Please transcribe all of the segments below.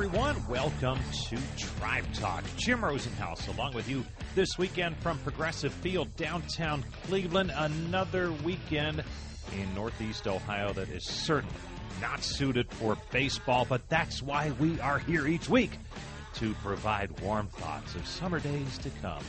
everyone. Welcome to Tribe Talk. Jim Rosenhaus along with you this weekend from Progressive Field, downtown Cleveland. Another weekend in Northeast Ohio that is certainly not suited for baseball, but that's why we are here each week, to provide warm thoughts of summer days to come.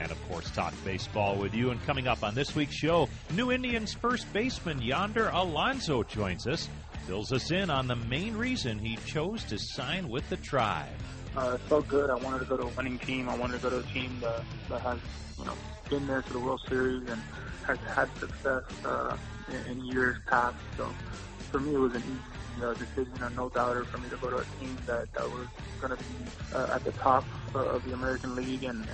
And, of course, talk baseball with you. And coming up on this week's show, New Indians first baseman Yonder Alonso joins us, fills us in on the main reason he chose to sign with the Tribe. It felt good. I wanted to go to a winning team. I wanted to go to a team that has, been there to the World Series and has had success in years past. So, for me, it was an easy decision, no doubter, for me to go to a team that was going to be at the top of the American League and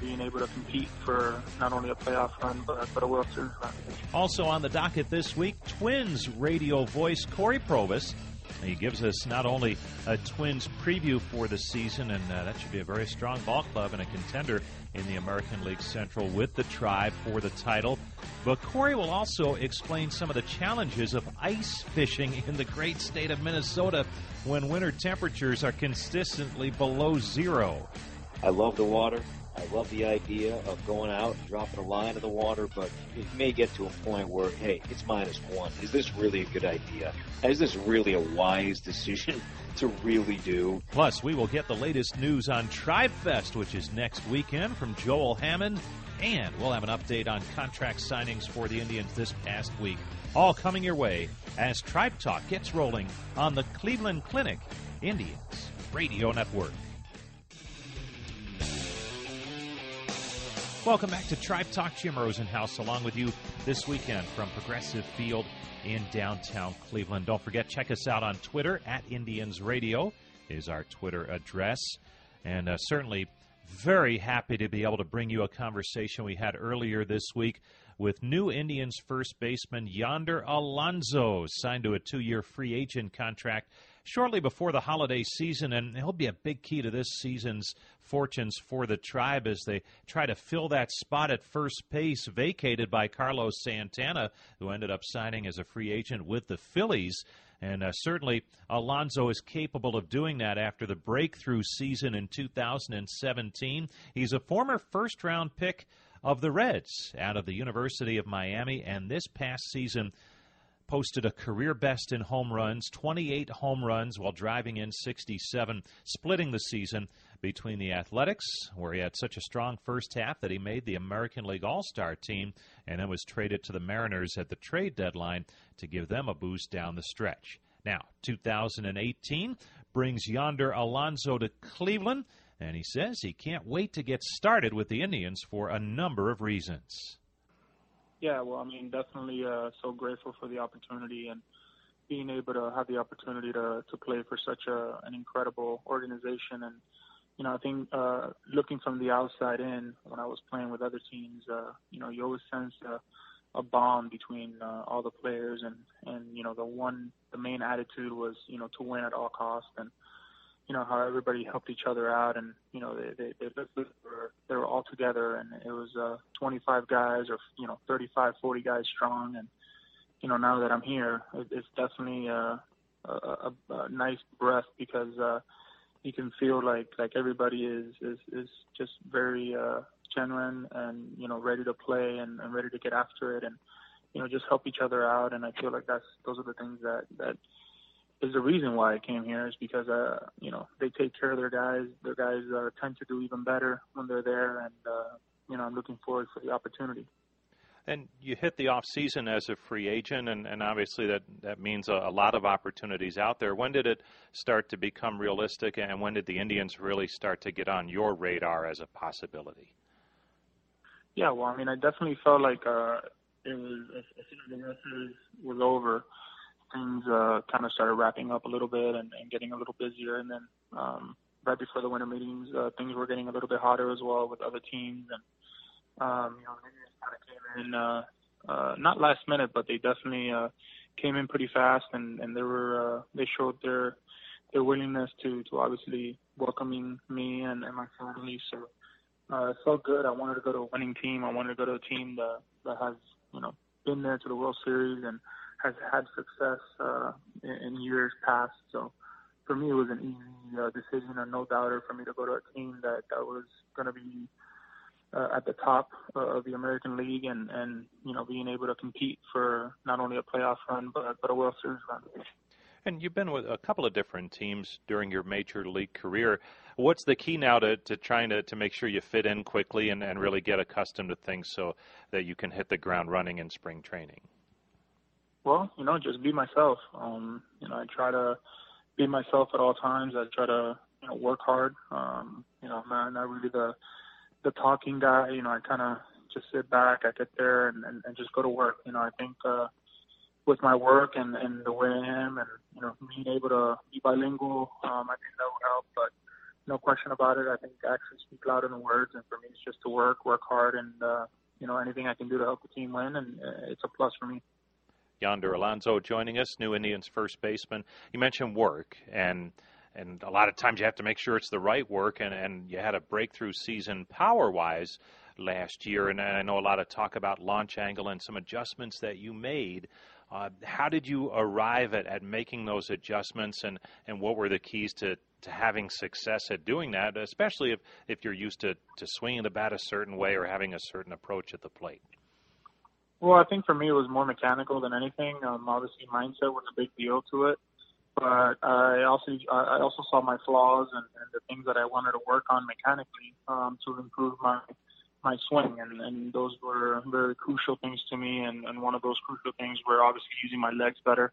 being able to compete for not only a playoff run, but a World Series run. Also on the docket this week, Twins radio voice Corey Provus. He gives us not only a Twins preview for the season, and that should be a very strong ball club and a contender in the American League Central with the Tribe for the title. But Corey will also explain some of the challenges of ice fishing in the great state of Minnesota when winter temperatures are consistently below zero. I love the water. I love the idea of going out and dropping a line in the water, but it may get to a point where, hey, it's -1. Is this really a good idea? Is this really a wise decision to really do? Plus, we will get the latest news on Tribe Fest, which is next weekend, from Joel Hammond, and we'll have an update on contract signings for the Indians this past week. All coming your way as Tribe Talk gets rolling on the Cleveland Clinic Indians Radio Network. Welcome back to Tribe Talk. Jim Rosenhaus along with you this weekend from Progressive Field in downtown Cleveland. Don't forget, check us out on Twitter, @IndiansRadio is our Twitter address. And certainly very happy to be able to bring you a conversation we had earlier this week with new Indians first baseman Yonder Alonso, signed to a 2-year free agent contract shortly before the holiday season, and he'll be a big key to this season's fortunes for the Tribe as they try to fill that spot at first base vacated by Carlos Santana, who ended up signing as a free agent with the Phillies. And certainly Alonso is capable of doing that after the breakthrough season in 2017. He's a former first-round pick of the Reds out of the University of Miami, and this past season posted a career best in home runs, 28 home runs while driving in 67, splitting the season between the Athletics, where he had such a strong first half that he made the American League All-Star team and then was traded to the Mariners at the trade deadline to give them a boost down the stretch. Now, 2018 brings Yonder Alonso to Cleveland, and he says he can't wait to get started with the Indians for a number of reasons. Yeah, well, definitely so grateful for the opportunity and being able to have the opportunity to play for such an incredible organization. And, I think looking from the outside in, when I was playing with other teams, you always sense a bond between all the players. And the main attitude was, to win at all costs, and, how everybody helped each other out, and, they were all together, and it was 25 guys or, 35, 40 guys strong. And, now that I'm here, it's definitely a nice breath, because you can feel like everybody is just very genuine and, ready to play and ready to get after it and, just help each other out. And I feel like those are the things that is the reason why I came here, is because, they take care of their guys. Their guys tend to do even better when they're there, and, I'm looking forward for the opportunity. And you hit the offseason as a free agent, and obviously that means a lot of opportunities out there. When did it start to become realistic, and when did the Indians really start to get on your radar as a possibility? Yeah, well, I definitely felt like it was, as soon as the World Series was over, things kind of started wrapping up a little bit and getting a little busier. And then right before the winter meetings, things were getting a little bit hotter as well with other teams. And, they just kind of came in, not last minute, but they definitely came in pretty fast. And they showed their willingness to obviously welcoming me and my family. So it felt good. I wanted to go to a winning team. I wanted to go to a team that has, been there to the World Series and has had success in years past. So for me, it was an easy decision, a no-doubter for me to go to a team that was going to be at the top of the American League and, you know, being able to compete for not only a playoff run but a World Series run. And you've been with a couple of different teams during your major league career. What's the key now to trying to make sure you fit in quickly and really get accustomed to things so that you can hit the ground running in spring training? Well, you know, just be myself. You know, I try to be myself at all times. I try to, you know, work hard. You know, I'm not really the talking guy. You know, I kind of just sit back. I get there and just go to work. You know, I think with my work and the way I am and, you know, being able to be bilingual, I think that would help. But no question about it, I think actions speak louder than words. And for me, it's just to work hard. And, you know, anything I can do to help the team win, and it's a plus for me. Yonder Alonso joining us, new Indians first baseman. You mentioned work, and a lot of times you have to make sure it's the right work, and you had a breakthrough season power-wise last year, and I know a lot of talk about launch angle and some adjustments that you made. How did you arrive at making those adjustments, and what were the keys to having success at doing that, especially if you're used to swinging the bat a certain way or having a certain approach at the plate? Well, I think for me it was more mechanical than anything. Obviously, mindset was a big deal to it, but I also saw my flaws and the things that I wanted to work on mechanically to improve my swing, and those were very crucial things to me. And one of those crucial things were obviously using my legs better.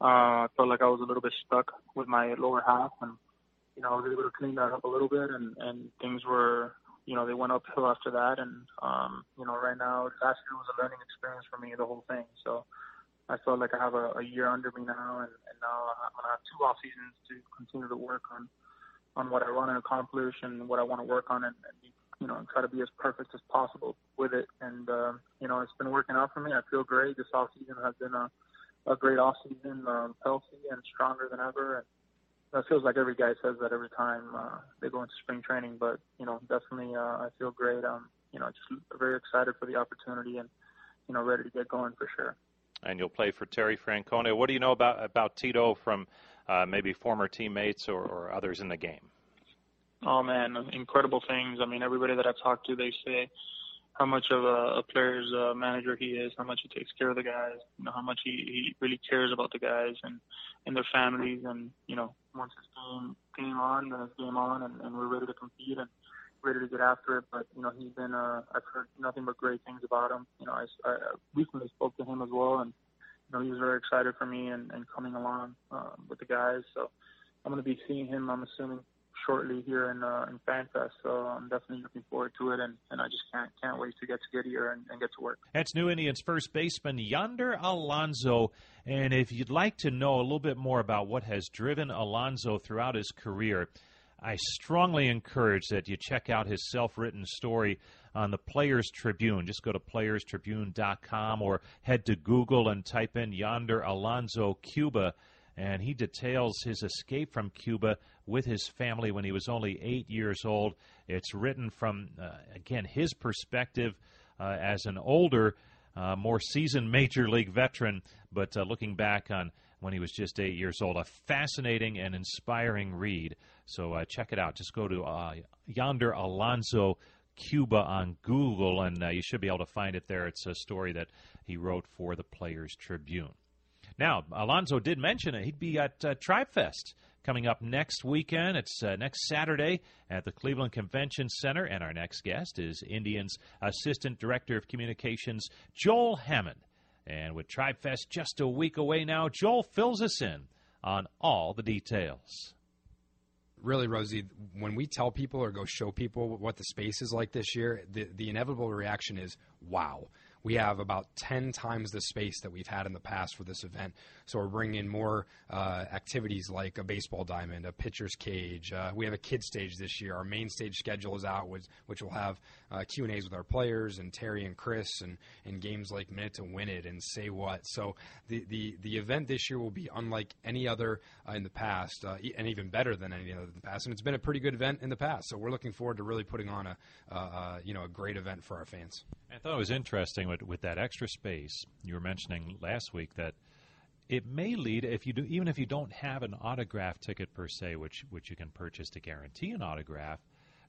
I felt like I was a little bit stuck with my lower half, and you know I was able to clean that up a little bit, and things were. You know, they went uphill after that, and, you know, right now, last year was a learning experience for me, the whole thing. So I felt like I have a year under me now, and now I'm going to have two off seasons to continue to work on what I want to accomplish and what I want to work on, and you know, try to be as perfect as possible with it. And, you know, it's been working out for me. I feel great. This off season has been a great off season, healthy and stronger than ever. And, it feels like every guy says that every time they go into spring training, but, you know, definitely I feel great. You know, just very excited for the opportunity and, you know, ready to get going for sure. And you'll play for Terry Francona. What do you know about Tito from maybe former teammates or others in the game? Oh, man, incredible things. I mean, everybody that I've talked to, they say how much of a player's manager he is, how much he takes care of the guys, you know, how much he really cares about the guys and their families. And, you know, once it's game on, then it's game on, and we're ready to compete and ready to get after it. But, you know, he's been I've heard nothing but great things about him. You know, I recently spoke to him as well, and, you know, he was very excited for me and coming along with the guys. So I'm going to be seeing him, I'm assuming, shortly here in Fan Fest, so I'm definitely looking forward to it, and I just can't wait to get to Goodyear and get to work. That's new Indians first baseman Yonder Alonso, and if you'd like to know a little bit more about what has driven Alonso throughout his career, I strongly encourage that you check out his self-written story on the Players' Tribune. Just go to playerstribune.com or head to Google and type in Yonder Alonso Cuba. And he details his escape from Cuba with his family when he was only 8 years old. It's written from, again, his perspective as an older, more seasoned major league veteran, but looking back on when he was just 8 years old. A fascinating and inspiring read. So check it out. Just go to Yonder Alonso Cuba on Google, and you should be able to find it there. It's a story that he wrote for the Players' Tribune. Now, Alonso did mention it. He'd be at Tribe Fest coming up next weekend. It's next Saturday at the Cleveland Convention Center. And our next guest is Indians Assistant Director of Communications, Joel Hammond. And with Tribe Fest just a week away now, Joel fills us in on all the details. Really, Rosie, when we tell people or go show people what the space is like this year, the inevitable reaction is, wow. We have about 10 times the space that we've had in the past for this event. So we're bringing in more activities like a baseball diamond, a pitcher's cage. We have a kid stage this year. Our main stage schedule is out, which will have Q&As with our players and Terry and Chris and games like Minute to Win It and Say What. So the event this year will be unlike any other in the past and even better than any other in the past. And it's been a pretty good event in the past. So we're looking forward to really putting on a great event for our fans. I thought it was interesting with that extra space. You were mentioning last week that it may lead, if you do, even if you don't have an autograph ticket per se, which you can purchase to guarantee an autograph,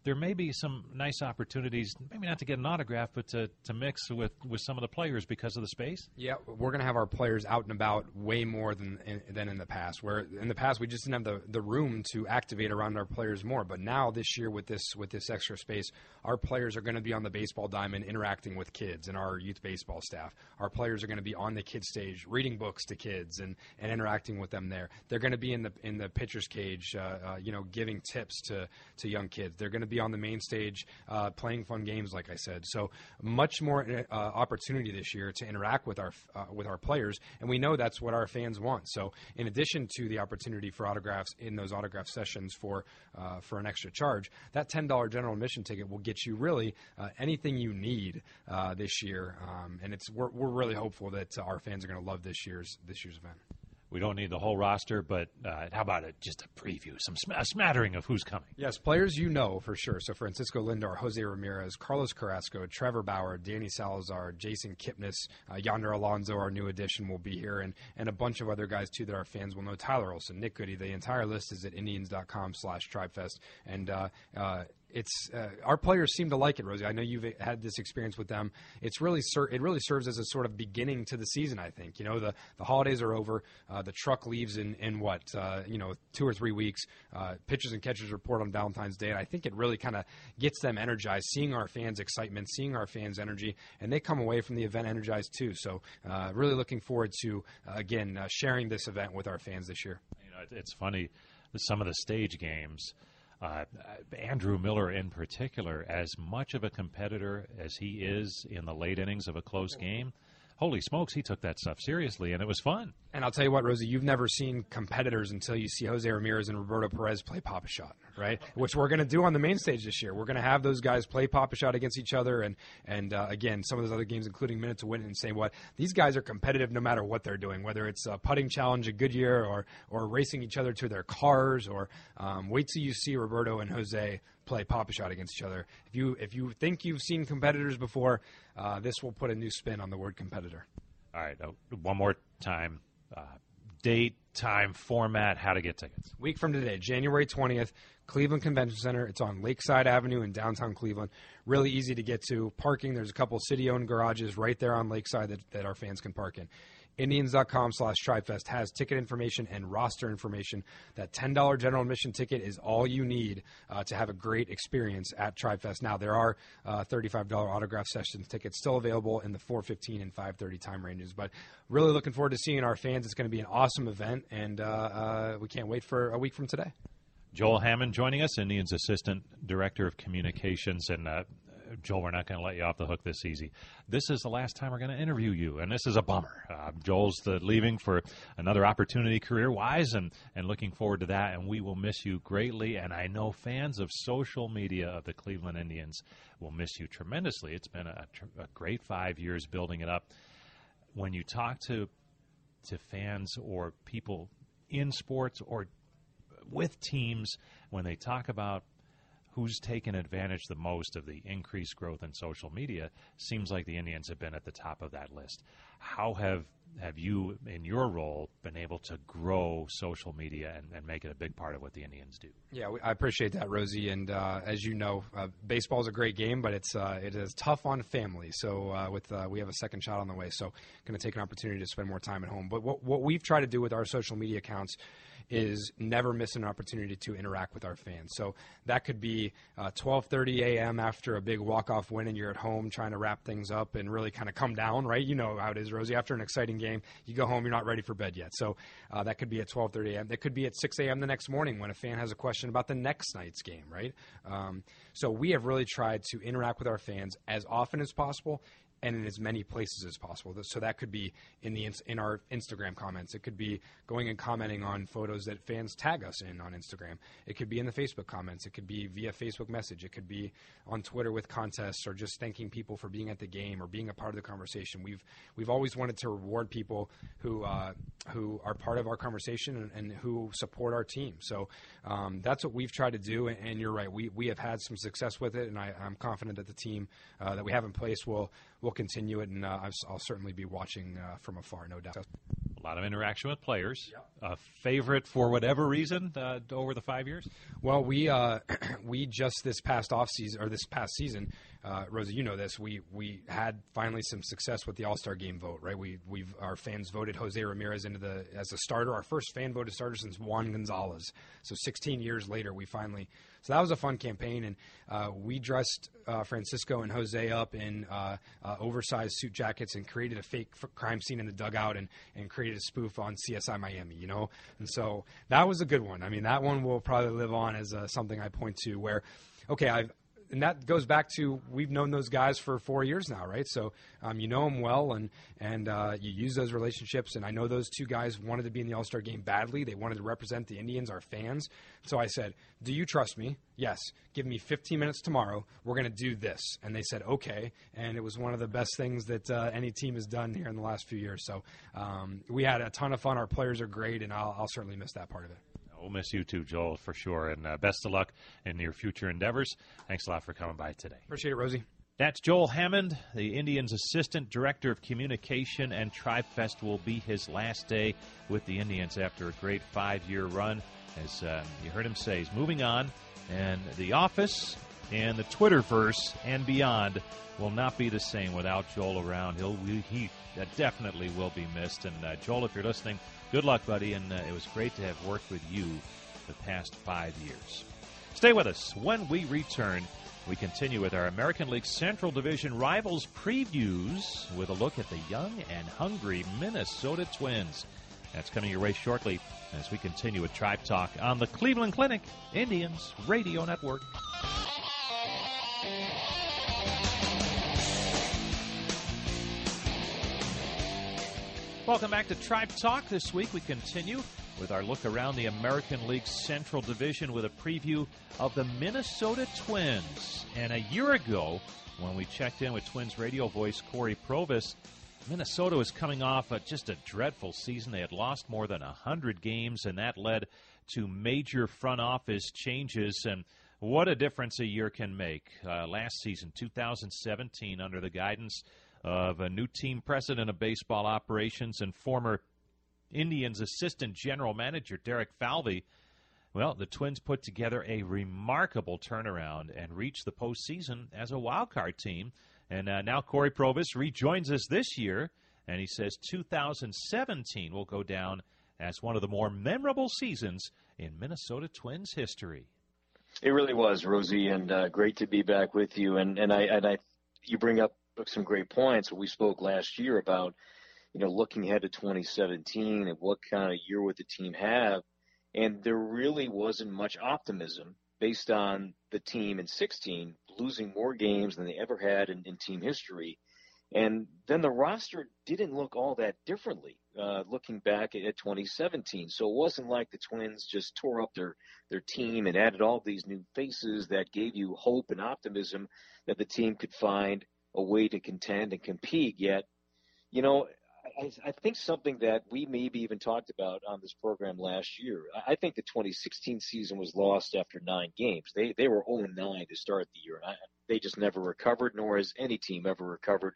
there may be some nice opportunities, maybe not to get an autograph, but to mix with some of the players because of the space. Yeah, we're going to have our players out and about way more than in the past, where in the past we just didn't have the room to activate around our players more. But now this year with this extra space, our players are going to be on the baseball diamond interacting with kids and our youth baseball staff. Our players are going to be on the kids stage reading books to kids and interacting with them there. They're going to be in the pitcher's cage, giving tips to young kids. They're going to be on the main stage playing fun games, like I said. So much more opportunity this year to interact with our players, and we know that's what our fans want. So in addition to the opportunity for autographs in those autograph sessions for an extra charge, that $10 general admission ticket will get you really anything you need this year, and we're really hopeful that our fans are going to love this year's event. We don't need the whole roster, but how about it? Just a preview, a smattering of who's coming. Yes, players you know for sure. So Francisco Lindor, Jose Ramirez, Carlos Carrasco, Trevor Bauer, Danny Salazar, Jason Kipnis, Yonder Alonso, our new addition, will be here, and a bunch of other guys, too, that our fans will know. Tyler Olson, Nick Goody. The entire list is at Indians.com/TribeFest. And our players seem to like it, Rosie. I know you've had this experience with them. It's really it really serves as a sort of beginning to the season, I think. You know, the holidays are over. The truck leaves in 2 or 3 weeks. Pitchers and catchers report on Valentine's Day. And I think it really kind of gets them energized, seeing our fans' excitement, seeing our fans' energy. And they come away from the event energized, too. So really looking forward to, again, sharing this event with our fans this year. You know, it's funny, some of the stage games, Andrew Miller in particular, as much of a competitor as he is in the late innings of a close game, holy smokes, he took that stuff seriously, and it was fun. And I'll tell you what, Rosie, you've never seen competitors until you see Jose Ramirez and Roberto Perez play Papa Shot, right? Which we're going to do on the main stage this year. We're going to have those guys play Papa Shot against each other, and again, some of those other games, including Minute to Win, and say what these guys are competitive no matter what they're doing, whether it's a putting challenge at Goodyear or racing each other to their cars, or wait till you see Roberto and Jose play Papa Shot against each other. If you think you've seen competitors before, this will put a new spin on the word competitor. All right, one more time. Date, time, format, how to get tickets. Week from today, January 20th, Cleveland Convention Center. It's on Lakeside Avenue in downtown Cleveland. Really easy to get to. Parking, there's a couple city-owned garages right there on Lakeside that our fans can park in. Indians.com/TribeFest has ticket information and roster information. That $10 general admission ticket is all you need to have a great experience at TribeFest. Now, there are $35 autograph session tickets still available in the 4:15 and 5:30 time ranges. But really looking forward to seeing our fans. It's going to be an awesome event, and we can't wait for a week from today. Joel Hammond joining us, Indians Assistant Director of Communications, and Joel, we're not going to let you off the hook this easy. This is the last time we're going to interview you, and this is a bummer. Joel's leaving for another opportunity career-wise, and looking forward to that, and we will miss you greatly. And I know fans of social media of the Cleveland Indians will miss you tremendously. It's been a great 5 years building it up. When you talk to fans or people in sports or with teams, when they talk about who's taken advantage the most of the increased growth in social media, seems like the Indians have been at the top of that list. How have you, in your role, been able to grow social media and make it a big part of what the Indians do? Yeah, I appreciate that, Rosie. And as you know, baseball is a great game, but it is tough on family. So we have a second shot on the way, so going to take an opportunity to spend more time at home. But what we've tried to do with our social media accounts is never miss an opportunity to interact with our fans. So that could be 12:30 a.m. after a big walk-off win and you're at home trying to wrap things up and really kind of come down, right? You know how it is, Rosie. After an exciting game, you go home, you're not ready for bed yet. So that could be at 12:30 a.m. That could be at 6 a.m. the next morning when a fan has a question about the next night's game, right? So we have really tried to interact with our fans as often as possible and in as many places as possible. So that could be in our Instagram comments. It could be going and commenting on photos that fans tag us in on Instagram. It could be in the Facebook comments. It could be via Facebook message. It could be on Twitter with contests or just thanking people for being at the game or being a part of the conversation. We've always wanted to reward people who are part of our conversation and who support our team. So that's what we've tried to do, and you're right. We have had some success with it, and I'm confident that the team that we have in place will continue it, and I'll certainly be watching from afar, no doubt. A lot of interaction with players. Yep. A favorite for whatever reason over the 5 years? Well, we just this past offseason, or this past season, Rosa, you know this, we had finally some success with the All-Star Game vote, right? We've our fans voted Jose Ramirez as a starter, our first fan-voted starter since Juan Gonzalez. So 16 years later, we finally – so that was a fun campaign, and we dressed Francisco and Jose up in oversized suit jackets and created a fake crime scene in the dugout and created a spoof on CSI Miami, you know? And so that was a good one. I mean, that one will probably live on as something I point to where, okay, and that goes back to we've known those guys for 4 years now, right? So you know them well, and you use those relationships. And I know those two guys wanted to be in the All-Star Game badly. They wanted to represent the Indians, our fans. So I said, do you trust me? Yes. Give me 15 minutes tomorrow. We're going to do this. And they said, okay. And it was one of the best things that any team has done here in the last few years. So we had a ton of fun. Our players are great, and I'll certainly miss that part of it. We'll miss you too, Joel, for sure. And best of luck in your future endeavors. Thanks a lot for coming by today. Appreciate it, Rosie. That's Joel Hammond, the Indians' assistant director of communication, and TriFest will be his last day with the Indians after a great 5-year run. As you heard him say, he's moving on. And the office and the Twitterverse and beyond will not be the same without Joel around. He definitely will be missed. And Joel, if you're listening, good luck, buddy, and it was great to have worked with you the past 5 years. Stay with us. When we return, we continue with our American League Central Division Rivals previews with a look at the young and hungry Minnesota Twins. That's coming your way shortly as we continue with Tribe Talk on the Cleveland Clinic Indians Radio Network. Welcome back to Tribe Talk. This week we continue with our look around the American League Central Division with a preview of the Minnesota Twins. And a year ago, when we checked in with Twins radio voice Corey Provus, Minnesota was coming off just a dreadful season. They had lost more than 100 games, and that led to major front office changes. And what a difference a year can make. Last season, 2017, under the guidance of a new team president of baseball operations and former Indians assistant general manager Derek Falvey, well, the Twins put together a remarkable turnaround and reached the postseason as a wildcard team. And now Corey Provus rejoins us this year, and he says 2017 will go down as one of the more memorable seasons in Minnesota Twins history. It really was, Rosie, and great to be back with you. And I you bring up some great points. We spoke last year about, you know, looking ahead to 2017 and what kind of year would the team have, and there really wasn't much optimism based on the team in 16 losing more games than they ever had in team history. And then the roster didn't look all that differently looking back at 2017. So it wasn't like the Twins just tore up their team and added all these new faces that gave you hope and optimism that the team could find a way to contend and compete. Yet, you know, I think something that we maybe even talked about on this program last year, I think the 2016 season was lost after 9 games. They were 0-9 to start the year. They just never recovered, nor has any team ever recovered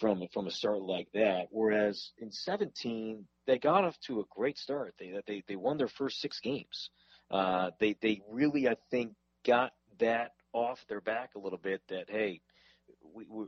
from a start like that. Whereas in 17, they got off to a great start. They won their first 6 games. They really, I think, got that off their back a little bit that, hey,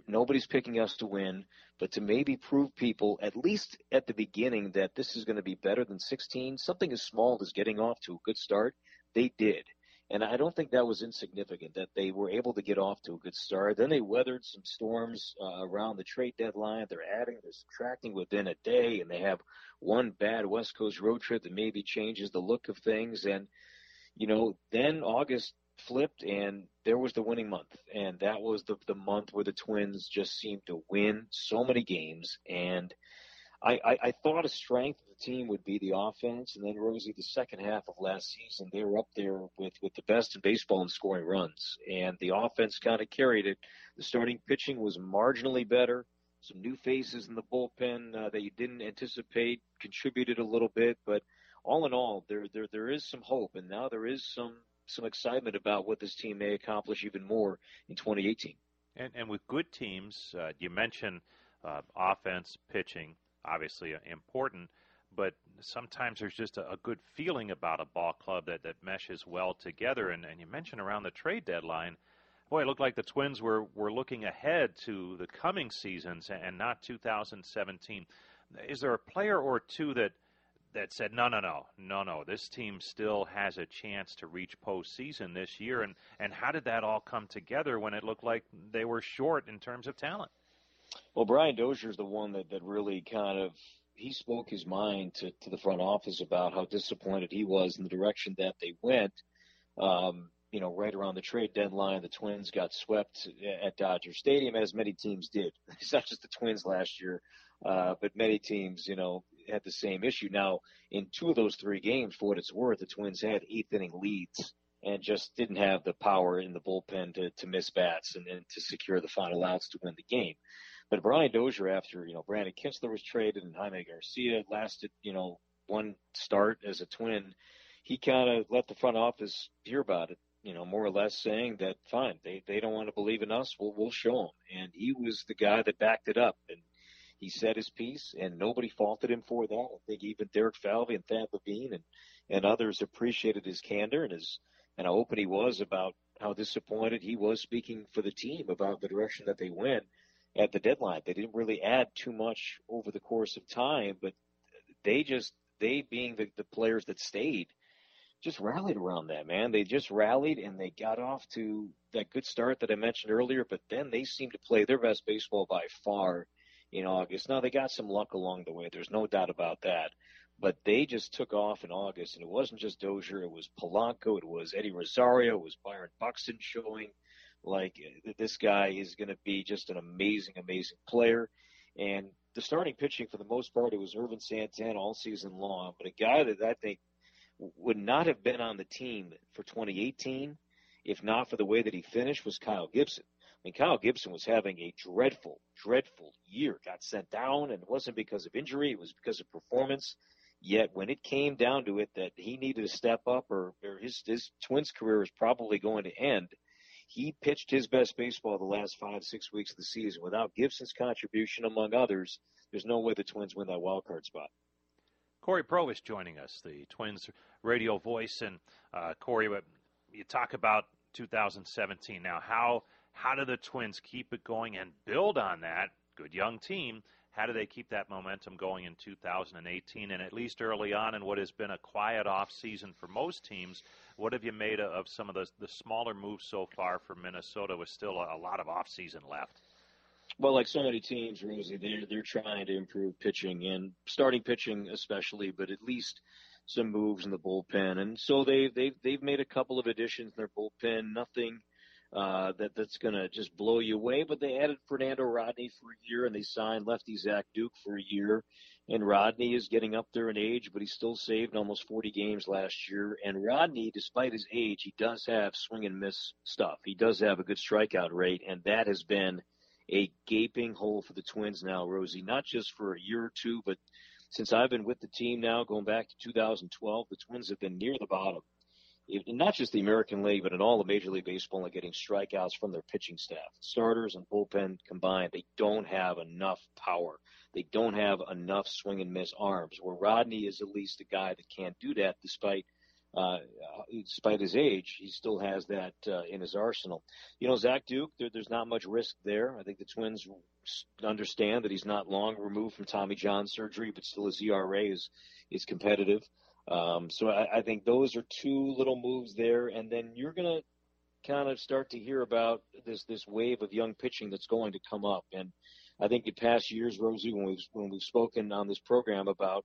nobody's picking us to win, but to maybe prove people, at least at the beginning, that this is going to be better than 16, something as small as getting off to a good start, they did. And I don't think that was insignificant, that they were able to get off to a good start. Then they weathered some storms around the trade deadline. They're adding, they're subtracting within a day, and they have one bad West Coast road trip that maybe changes the look of things. And, you know, then August flipped, and there was the winning month, and that was the month where the Twins just seemed to win so many games. And I thought a strength of the team would be the offense, and then, Rosie, the second half of last season, they were up there with the best in baseball in scoring runs, and the offense kind of carried it. The starting pitching was marginally better. Some new faces in the bullpen that you didn't anticipate contributed a little bit, but all in all, there is some hope, and now there is some excitement about what this team may accomplish even more in 2018. And with good teams, you mentioned offense, pitching, obviously important, but sometimes there's just a good feeling about a ball club that meshes well together. And you mentioned around the trade deadline, boy, it looked like the Twins were looking ahead to the coming seasons and not 2017. Is there a player or two that said, no, this team still has a chance to reach postseason this year? And how did that all come together when it looked like they were short in terms of talent? Well, Brian Dozier is the one that really kind of, he spoke his mind to the front office about how disappointed he was in the direction that they went. Right around the trade deadline, the Twins got swept at Dodger Stadium, as many teams did. It's not just the Twins last year, but many teams, had the same issue. Now, in two of those three games, for what it's worth, the Twins had eighth-inning leads and just didn't have the power in the bullpen to miss bats and to secure the final outs to win the game. But Brian Dozier, after, Brandon Kintzler was traded and Jaime Garcia lasted, one start as a Twin, he kind of let the front office hear about it, more or less saying that, fine, they don't want to believe in us, we'll show them. And he was the guy that backed it up, and he said his piece, and nobody faulted him for that. I think even Derek Falvey and Thad Levine and others appreciated his candor and how open he was about how disappointed he was speaking for the team about the direction that they went at the deadline. They didn't really add too much over the course of time, but they being the players that stayed, just rallied around that, man. They just rallied, and they got off to that good start that I mentioned earlier, but then they seemed to play their best baseball by far in August. Now, they got some luck along the way. There's no doubt about that. But they just took off in August, and it wasn't just Dozier. It was Polanco. It was Eddie Rosario. It was Byron Buxton showing like this guy is going to be just an amazing, amazing player. And the starting pitching, for the most part, it was Ervin Santana all season long, but a guy that I think would not have been on the team for 2018 if not for the way that he finished was Kyle Gibson. I mean, Kyle Gibson was having a dreadful, dreadful year, got sent down, and it wasn't because of injury, it was because of performance. Yet when it came down to it that he needed to step up or his Twins career was probably going to end, he pitched his best baseball the last 5-6 weeks of the season. Without Gibson's contribution, among others, there's no way the Twins win that wild card spot. Corey Provus joining us, the Twins radio voice. And Corey, you talk about 2017. Now, how do the Twins keep it going and build on that good young team? How do they keep that momentum going in 2018? And at least early on in what has been a quiet off season for most teams, what have you made of some of the smaller moves so far for Minnesota with still a lot of off season left? Well, like so many teams, Rosie, they're trying to improve pitching and starting pitching especially, but at least some moves in the bullpen. And so they've made a couple of additions in their bullpen. Nothing that's going to just blow you away, but they added Fernando Rodney for a year, and they signed lefty Zach Duke for a year. And Rodney is getting up there in age, but he still saved almost 40 games last year. And Rodney, despite his age, he does have swing and miss stuff. He does have a good strikeout rate, and that has been a gaping hole for the Twins now, Rosie, not just for a year or two, but since I've been with the team now, going back to 2012, the Twins have been near the bottom, not just the American League, but in all of Major League Baseball, and getting strikeouts from their pitching staff. Starters and bullpen combined, they don't have enough power. They don't have enough swing and miss arms, where Rodney is at least a guy that can do that despite despite his age, he still has that in his arsenal. Zach Duke, there's not much risk there. I think the Twins understand that he's not long removed from Tommy John surgery, but still his ERA is competitive. So I think those are two little moves there. And then you're going to kind of start to hear about this wave of young pitching that's going to come up. And I think in past years, Rosie, when we've spoken on this program about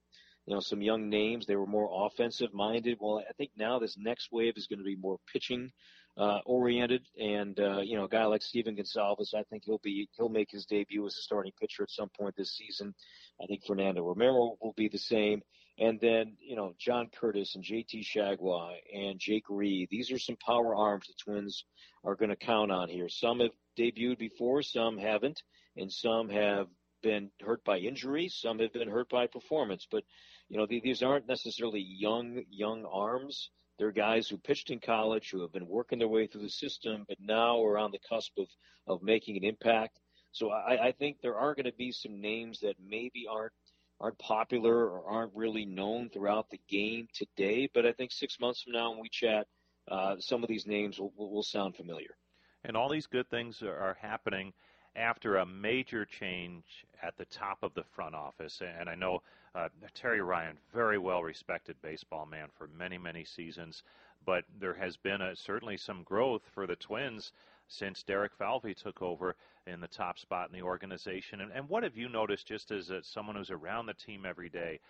some young names, they were more offensive-minded. Well, I think now this next wave is going to be more pitching-oriented, and a guy like Steven Gonsalves, I think he'll make his debut as a starting pitcher at some point this season. I think Fernando Romero will be the same, and then John Curtis and J.T. Shagway and Jake Reed. These are some power arms the Twins are going to count on here. Some have debuted before, some haven't, and some have been hurt by injury, some have been hurt by performance, but. These aren't necessarily young arms. They're guys who pitched in college, who have been working their way through the system, but now are on the cusp of making an impact. So I think there are going to be some names that maybe aren't aren't popular or aren't really known throughout the game today. But I think 6 months from now when we chat, some of these names will sound familiar. And all these good things are happening after a major change at the top of the front office. And I know Terry Ryan, very well-respected baseball man for many, many seasons. But there has been certainly some growth for the Twins since Derek Falvey took over in the top spot in the organization. And what have you noticed, just as someone who's around the team every day,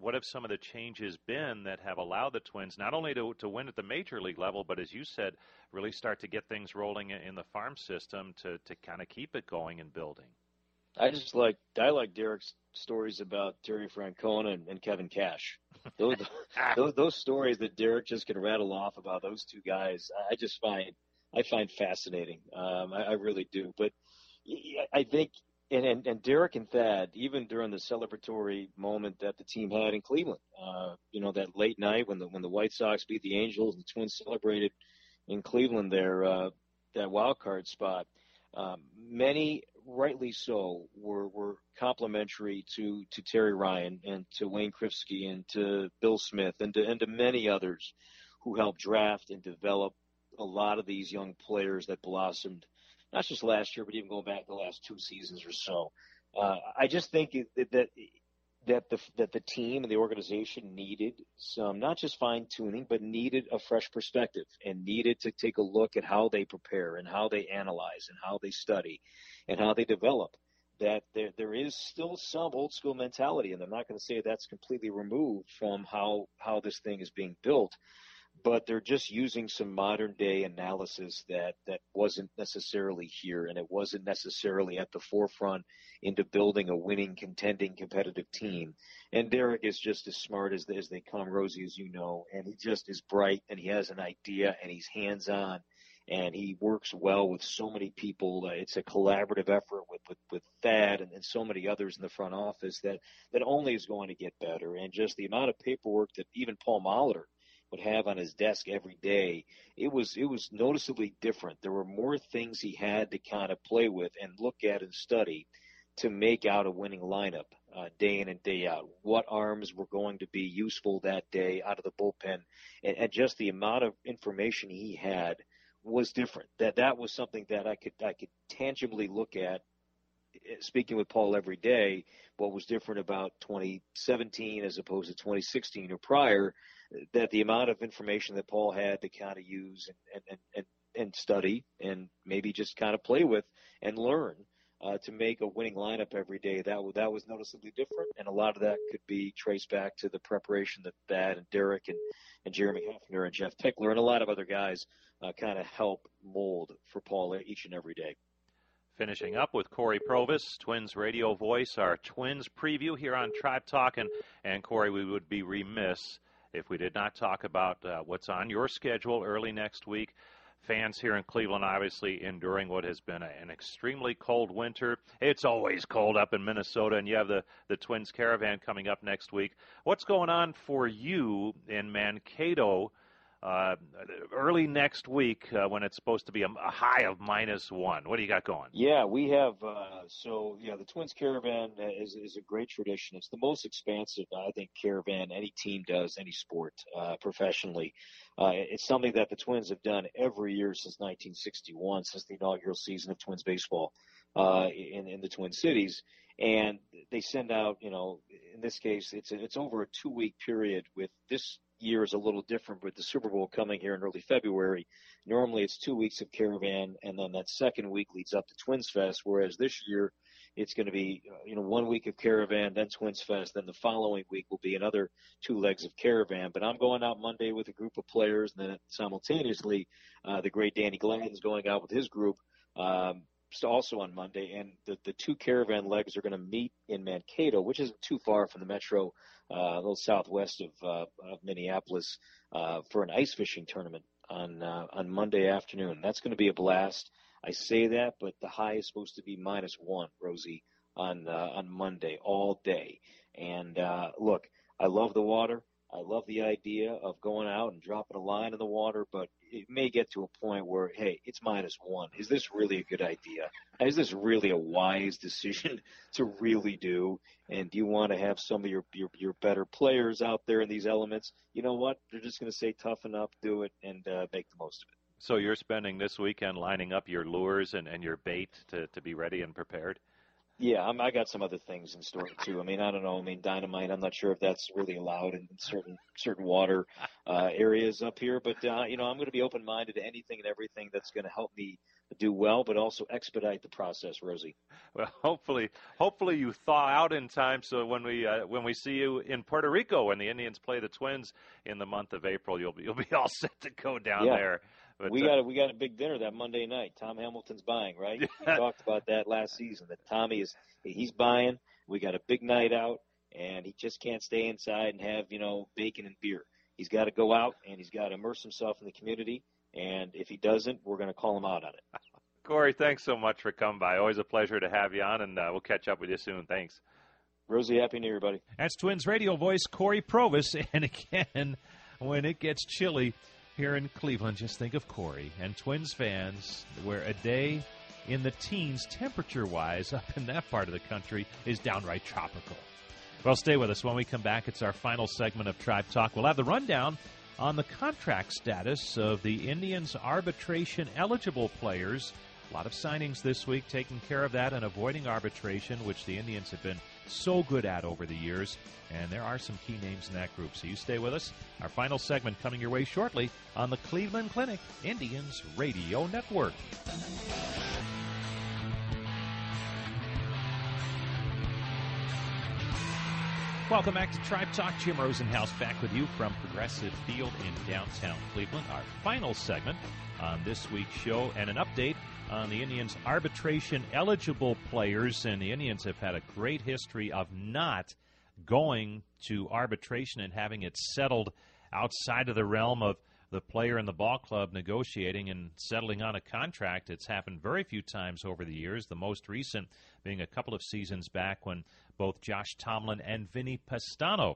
what have some of the changes been that have allowed the Twins not only to win at the major league level, but as you said, really start to get things rolling in the farm system to kind of keep it going and building? I like Derek's stories about Terry Francona and Kevin Cash. Those stories that Derek just can rattle off about those two guys, I find fascinating. I really do. But I think, and Derek and Thad, even during the celebratory moment that the team had in Cleveland, that late night when the White Sox beat the Angels, the Twins celebrated in Cleveland that wild card spot. Many, rightly so, were complimentary to Terry Ryan and to Wayne Krivsky and to Bill Smith and to many others who helped draft and develop a lot of these young players that blossomed, not just last year, but even going back the last two seasons or so. I just think that the team and the organization needed some, not just fine tuning, but needed a fresh perspective and needed to take a look at how they prepare and how they analyze and how they study and how they develop. That there is still some old school mentality, and I'm not going to say that's completely removed from how this thing is being built, but they're just using some modern-day analysis that wasn't necessarily here, and it wasn't necessarily at the forefront into building a winning, contending, competitive team. And Derek is just as smart as they come, Rosie, as you know, and he just is bright, and he has an idea, and he's hands-on, and he works well with so many people. It's a collaborative effort with Thad and so many others in the front office that only is going to get better. And just the amount of paperwork that even Paul Molitor would have on his desk every day, it was noticeably different. There were more things he had to kind of play with and look at and study to make out a winning lineup day in and day out. What arms were going to be useful that day out of the bullpen, and just the amount of information he had was different. That was something that I could tangibly look at, speaking with Paul every day, what was different about 2017 as opposed to 2016 or prior, that the amount of information that Paul had to kind of use and study and maybe just kind of play with and learn to make a winning lineup every day, that was noticeably different. And a lot of that could be traced back to the preparation that Thad and Derek and Jeremy Hefner and Jeff Pickler and a lot of other guys kind of help mold for Paul each and every day. Finishing up with Corey Provus, Twins radio voice, our Twins preview here on Tribe Talk. And Corey, we would be remiss if we did not talk about what's on your schedule early next week. Fans here in Cleveland obviously enduring what has been an extremely cold winter. It's always cold up in Minnesota, and you have the Twins caravan coming up next week. What's going on for you in Mankato early next week when it's supposed to be a high of -1. What do you got going? Yeah, we have the Twins caravan is a great tradition. It's the most expansive, I think, caravan any team does, any sport professionally. It's something that the Twins have done every year since 1961, since the inaugural season of Twins baseball in the Twin Cities. And they send out, in this case, it's over a 2-week period. With this year is a little different with the Super Bowl coming here in early February. Normally it's 2 weeks of caravan, and then that second week leads up to Twins Fest, whereas this year it's going to be 1 week of caravan, then Twins Fest, then the following week will be another 2 legs of caravan. But I'm going out Monday with a group of players, and then simultaneously the great Danny Gladden's going out with his group also on Monday, and the 2 caravan legs are going to meet in Mankato, which isn't too far from the metro, a little southwest of Minneapolis, for an ice fishing tournament on Monday afternoon. That's going to be a blast. I say that, but the high is supposed to be -1, Rosie, on Monday all day. And look, I love the water. I love the idea of going out and dropping a line in the water, but it may get to a point where, hey, it's -1. Is this really a good idea? Is this really a wise decision to really do? And do you want to have some of your better players out there in these elements? You know what? They're just going to say toughen up, do it, and make the most of it. So you're spending this weekend lining up your lures and your bait to be ready and prepared? Yeah, I got some other things in store, too. I mean, I don't know. I mean, dynamite, I'm not sure if that's really allowed in certain water areas up here. But, you know, I'm going to be open-minded to anything and everything that's going to help me do well, but also expedite the process, Rosie. Well, hopefully you thaw out in time so when we see you in Puerto Rico when the Indians play the Twins in the month of April, you'll be all set to go down there. But we got a big dinner that Monday night. Tom Hamilton's buying, right? Yeah. We talked about that last season, that Tommy he's buying. We got a big night out, and he just can't stay inside and have, you know, bacon and beer. He's got to go out, and he's got to immerse himself in the community. And if he doesn't, we're going to call him out on it. Corey, thanks so much for coming by. Always a pleasure to have you on, and we'll catch up with you soon. Thanks. Rosie, Happy New Year, buddy. That's Twins radio voice Corey Provus. And again, when it gets chilly here in Cleveland, just think of Corey and Twins fans, where a day in the teens temperature-wise up in that part of the country is downright tropical. Well, stay with us. When we come back, it's our final segment of Tribe Talk. We'll have the rundown on the contract status of the Indians' arbitration-eligible players. A lot of signings this week, taking care of that and avoiding arbitration, which the Indians have been so good at over the years. And there are some key names in that group. So you stay with us. Our final segment coming your way shortly on the Cleveland Clinic Indians Radio Network. Welcome back to Tribe Talk. Jim Rosenhaus back with you from Progressive Field in downtown Cleveland. Our final segment on this week's show and an update on the Indians' arbitration-eligible players. And the Indians have had a great history of not going to arbitration and having it settled outside of the realm of the player and the ball club negotiating and settling on a contract. It's happened very few times over the years, the most recent being a couple of seasons back when both Josh Tomlin and Vinny Pestano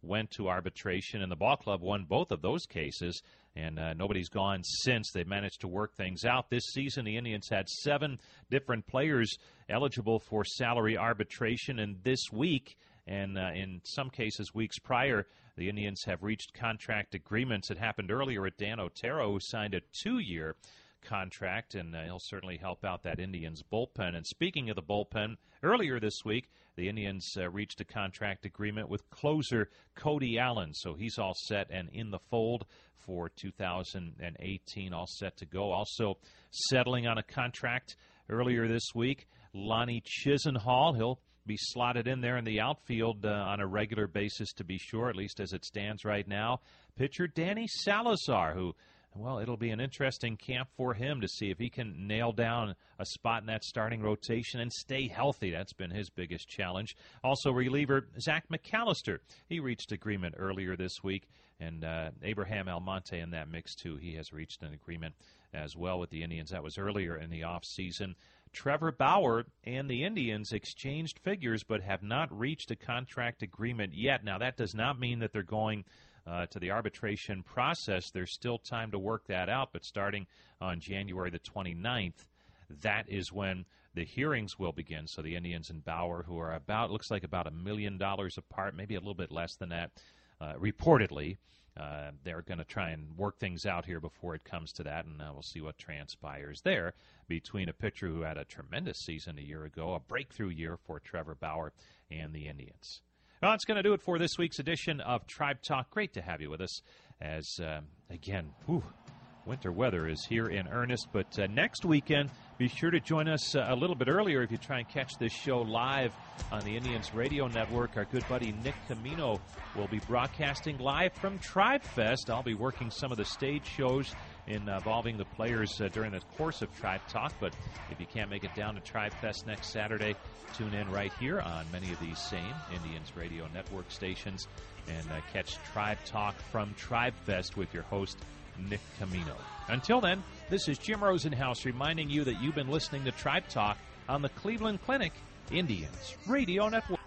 went to arbitration, and the ball club won both of those cases, and nobody's gone since. They've managed to work things out. This season, the Indians had 7 different players eligible for salary arbitration, and this week, and in some cases weeks prior, the Indians have reached contract agreements. It happened earlier with Dan Otero, who signed a 2-year contract, and he'll certainly help out that Indians bullpen. And speaking of the bullpen, earlier this week, the Indians reached a contract agreement with closer Cody Allen, so he's all set and in the fold for 2018, all set to go. Also settling on a contract earlier this week, Lonnie Chisenhall. He'll be slotted in there in the outfield on a regular basis, to be sure, at least as it stands right now. Pitcher Danny Salazar, who, well, it'll be an interesting camp for him to see if he can nail down a spot in that starting rotation and stay healthy. That's been his biggest challenge. Also, reliever Zach McAllister. He reached agreement earlier this week, and Abraham Almonte in that mix, too. He has reached an agreement as well with the Indians. That was earlier in the offseason. Trevor Bauer and the Indians exchanged figures but have not reached a contract agreement yet. Now, that does not mean that they're going to the arbitration process. There's still time to work that out, but starting on January the 29th, that is when the hearings will begin. So the Indians and Bauer, who are about $1 million apart, maybe a little bit less than that, reportedly. They're going to try and work things out here before it comes to that, and we'll see what transpires there between a pitcher who had a tremendous season a year ago, a breakthrough year for Trevor Bauer and the Indians. Well, that's going to do it for this week's edition of Tribe Talk. Great to have you with us as, again, winter weather is here in earnest. But next weekend, be sure to join us a little bit earlier if you try and catch this show live on the Indians Radio Network. Our good buddy Nick Camino will be broadcasting live from Tribe Fest. I'll be working some of the stage shows involving the players during the course of Tribe Talk. But if you can't make it down to Tribe Fest next Saturday, tune in right here on many of these same Indians Radio Network stations and catch Tribe Talk from Tribe Fest with your host, Nick Camino. Until then, this is Jim Rosenhaus reminding you that you've been listening to Tribe Talk on the Cleveland Clinic Indians Radio Network.